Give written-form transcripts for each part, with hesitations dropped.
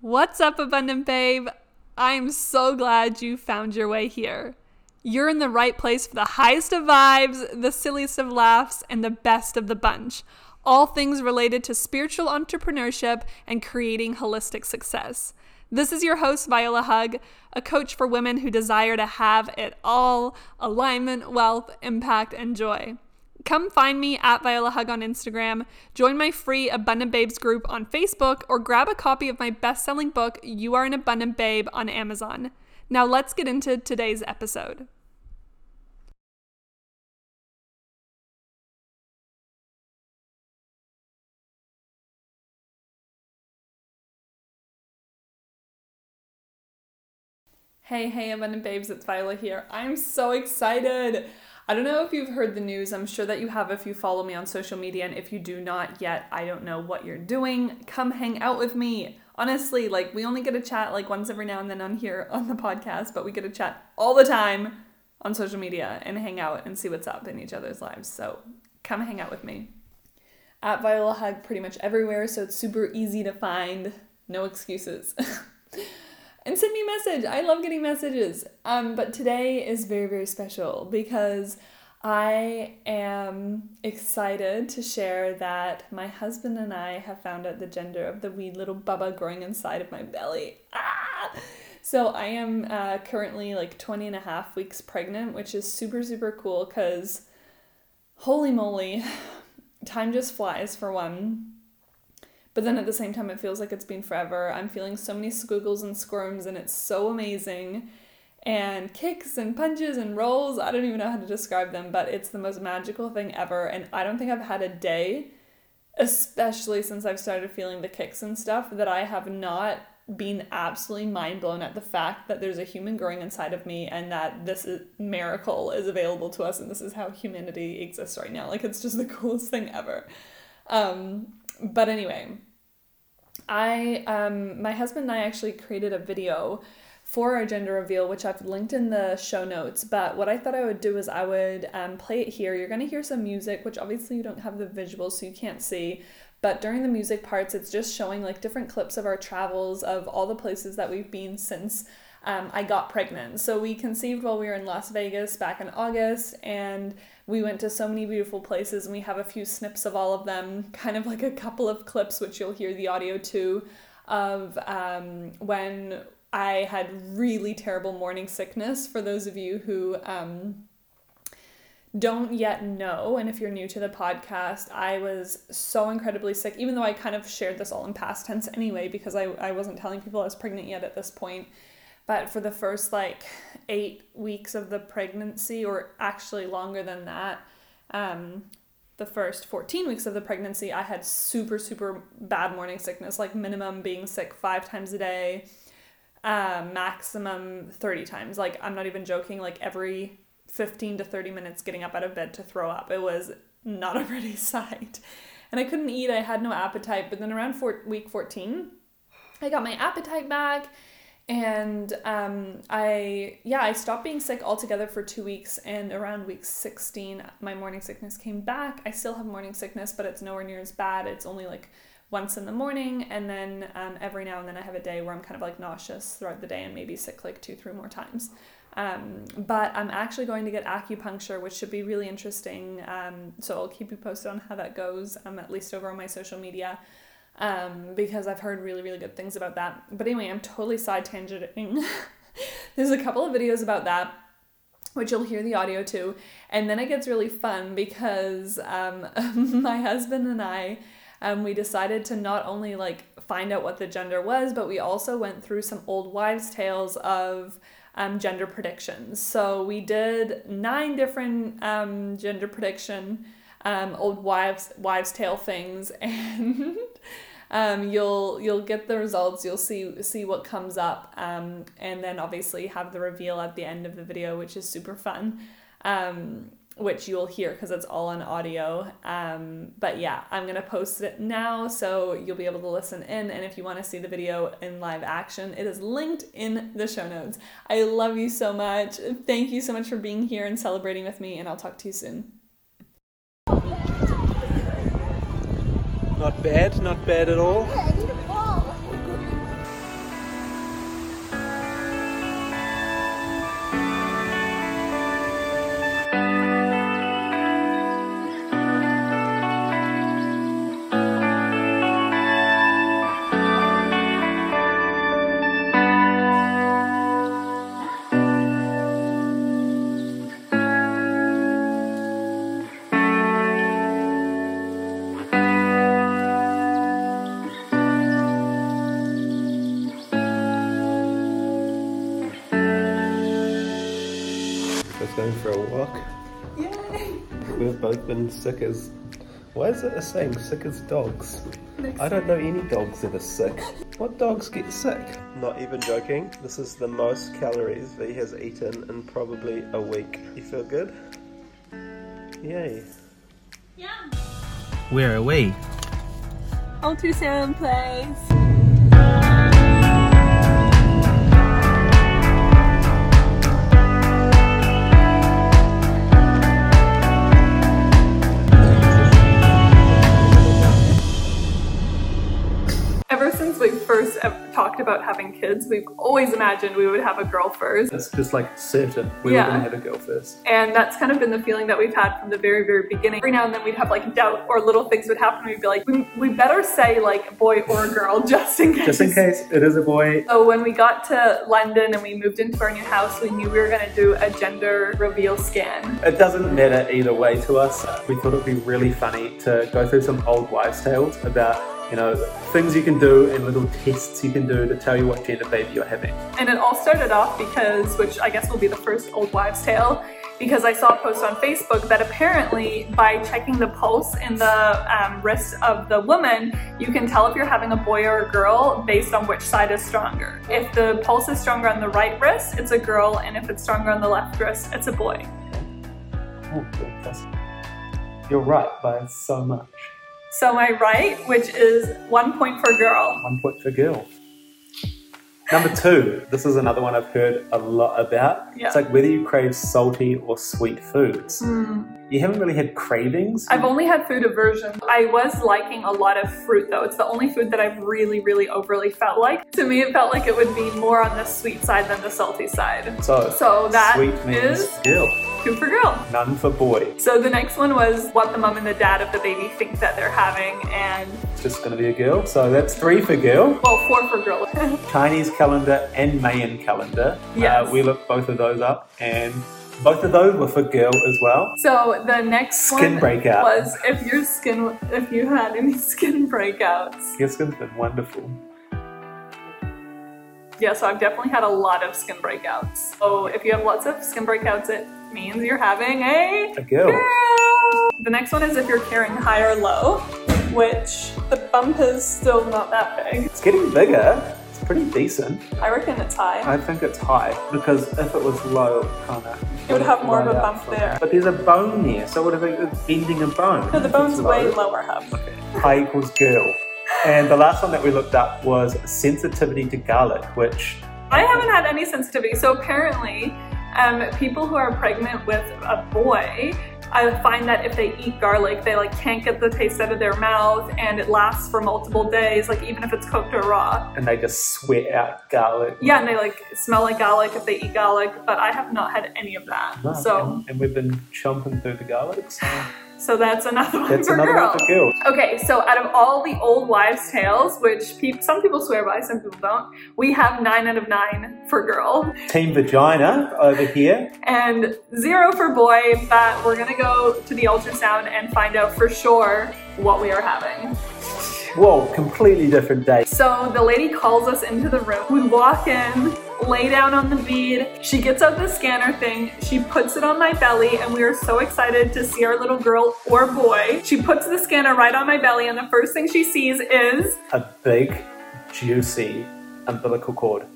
What's up, Abundant Babe? I am so glad you found your way here. You're in the right place for the highest of vibes, the silliest of laughs, and the best of the bunch. All things related to spiritual entrepreneurship and creating holistic success. This is your host, Viola Hug, a coach for women who desire to have it all: alignment, wealth, impact, and joy. Come find me at Viola Hug on Instagram, join my free Abundant Babes group on Facebook, or grab a copy of my best-selling book, You Are an Abundant Babe, on Amazon. Now let's get into today's episode. Hey, Abundant Babes, it's Viola here. I'm so excited. I don't know if you've heard the news. I'm sure that you have if you follow me on social media, and if you do not yet, I don't know what you're doing. Come hang out with me. Honestly, we only get to chat once every now and then on here on the podcast, but we get to chat all the time on social media and hang out and see what's up in each other's lives. So come hang out with me. At Viola Hug pretty much everywhere, so it's super easy to find. No excuses. And send me a message. I love getting messages. But today is very, very special because I am excited to share that my husband and I have found out the gender of the wee little bubba growing inside of my belly. Ah! So I am currently 20 and a half weeks pregnant, which is super, super cool because holy moly, time just flies for one. But then at the same time, it feels like it's been forever. I'm feeling so many squiggles and squirms, and it's so amazing. And kicks and punches and rolls. I don't even know how to describe them, but it's the most magical thing ever. And I don't think I've had a day, especially since I've started feeling the kicks and stuff, that I have not been absolutely mind blown at the fact that there's a human growing inside of me and that this miracle is available to us. And this is how humanity exists right now. It's just the coolest thing ever. But anyway, my husband and I actually created a video for our gender reveal, which I've linked in the show notes, but what I thought I would do is I would play it here. You're going to hear some music, which obviously you don't have the visuals, so you can't see, but during the music parts, it's just showing different clips of our travels, of all the places that we've been since I got pregnant. So we conceived while we were in Las Vegas back in August, and we went to so many beautiful places, and we have a few snips of all of them, kind of a couple of clips, which you'll hear the audio to, of when I had really terrible morning sickness. For those of you who don't yet know, and if you're new to the podcast, I was so incredibly sick, even though I kind of shared this all in past tense anyway, because I wasn't telling people I was pregnant yet at this point. But for the first 8 weeks of the pregnancy, or actually longer than that, the first 14 weeks of the pregnancy, I had super, super bad morning sickness, minimum being sick 5 times a day, maximum 30 times. I'm not even joking, every 15 to 30 minutes getting up out of bed to throw up. It was not a pretty sight. And I couldn't eat, I had no appetite. But then around week 14, I got my appetite back. And I stopped being sick altogether for 2 weeks, and around week 16, my morning sickness came back. I still have morning sickness, but it's nowhere near as bad. It's only once in the morning, and then every now and then I have a day where I'm kind of nauseous throughout the day and maybe sick 2-3 more times. But I'm actually going to get acupuncture, which should be really interesting. So I'll keep you posted on how that goes, at least over on my social media. Because I've heard really, really good things about that. But anyway, I'm totally side tangenting. There's a couple of videos about that, which you'll hear the audio to. And then it gets really fun because, my husband and I, we decided to not only find out what the gender was, but we also went through some old wives' tales of, gender predictions. So we did 9 different, gender prediction, old wives' tale things, and you'll get the results, you'll see what comes up, and then obviously have the reveal at the end of the video, which is super fun, which you'll hear because it's all on audio, but yeah, I'm going to post it now, so you'll be able to listen in, and if you want to see the video in live action, it is linked in the show notes. I love you so much. Thank you so much for being here and celebrating with me, and I'll talk to you soon. Not bad at all. Yeah, I need a ball. both going for a walk. Yay! We've both been sick as... Why is it a saying, sick as dogs? I don't know any dogs that are sick. What dogs get sick? Not even joking, this is the most calories that he has eaten in probably a week. You feel good? Yay. Yum. Where are we? On to Sam Place. First ever talked about having kids, we've always imagined we would have a girl first. It's just like certain we were gonna have a girl first. And that's kind of been the feeling that we've had from the very, very beginning. Every now and then we'd have like doubt or little things would happen. We'd be like, we better say like boy or girl just in case. Just in case it is a boy. So when we got to London and we moved into our new house, we knew we were gonna do a gender reveal scan. It doesn't matter either way to us. We thought it'd be really funny to go through some old wives' tales about, you know, things you can do and little tests you can do to tell you what gender baby you're having. And it all started off because, which I guess will be the first old wives' tale, because I saw a post on Facebook that apparently by checking the pulse in the wrist of the woman, you can tell if you're having a boy or a girl based on which side is stronger. If the pulse is stronger on the right wrist, it's a girl, and if it's stronger on the left wrist, it's a boy. Oh, that's... You're right by so much. So my right, which is 1 point for girl. 1 point for girl. Number two, this is another one I've heard a lot about. Yeah. It's like whether you crave salty or sweet foods. Mm. You haven't really had cravings? I've only had food aversion. I was liking a lot of fruit though. It's the only food that I've really, really overly felt like. To me, it felt like it would be more on the sweet side than the salty side. So that sweet means is girl. Two for girl. None for boy. So the next one was what the mum and the dad of the baby think that they're having, and it's just gonna be a girl. So that's three for girl. Well, four for girl. Chinese calendar and Mayan calendar. Yes. We looked both of those up and both of those were for girl as well. So the next skin breakout was if you had any skin breakouts. Your skin's been wonderful. Yeah, so I've definitely had a lot of skin breakouts. So if you have lots of skin breakouts, it means you're having a girl. The next one is if you're carrying high or low, which the bump is still not that big. It's getting bigger. It's pretty decent. I reckon it's high. I think it's high because if it was low, it would have more of a bump there. But there's a bone there, so what if it's bending a bone? No, the bone's way lower, Hub. Okay. High equals girl. And the last one that we looked up was sensitivity to garlic, which... I haven't had any sensitivity. So apparently, people who are pregnant with a boy, I find that if they eat garlic, they like can't get the taste out of their mouth, and it lasts for multiple days, like even if it's cooked or raw. And they just sweat out garlic. Yeah, and they like smell like garlic if they eat garlic, but I have not had any of that. No, so and we've been chomping through the garlic, so... So that's another one for girl. Okay, so out of all the old wives' tales, which some people swear by, some people don't, we have 9 out of 9 for girl. Team vagina over here. And 0 for boy, but we're gonna go to the ultrasound and find out for sure what we are having. Whoa, completely different day. So the lady calls us into the room. We walk in, lay down on the bed. She gets out the scanner thing. She puts it on my belly, and we are so excited to see our little girl or boy. She puts the scanner right on my belly, and the first thing she sees is a big, juicy umbilical cord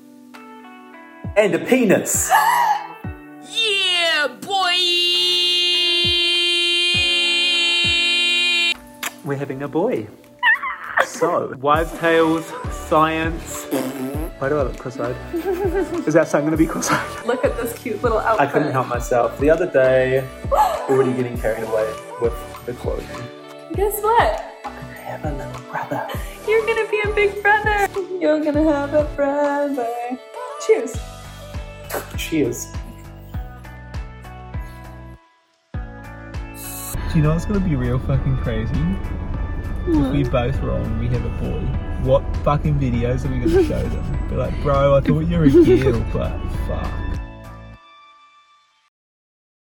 and a penis. Yeah, boy! We're having a boy. So, wives' tales, science. Why do I look cross-eyed? Is that sound going to be cross-eyed? Look at this cute little outfit. I couldn't help myself. The other day, already getting carried away with the clothing. Guess what? I'm going to have a little brother. You're going to be a big brother. You're going to have a brother. Cheers. Cheers. Do you know it's going to be real fucking crazy? If we're both wrong, we have a boy. What fucking videos are we going to show them? Be like, bro, I thought you were a girl, but fuck.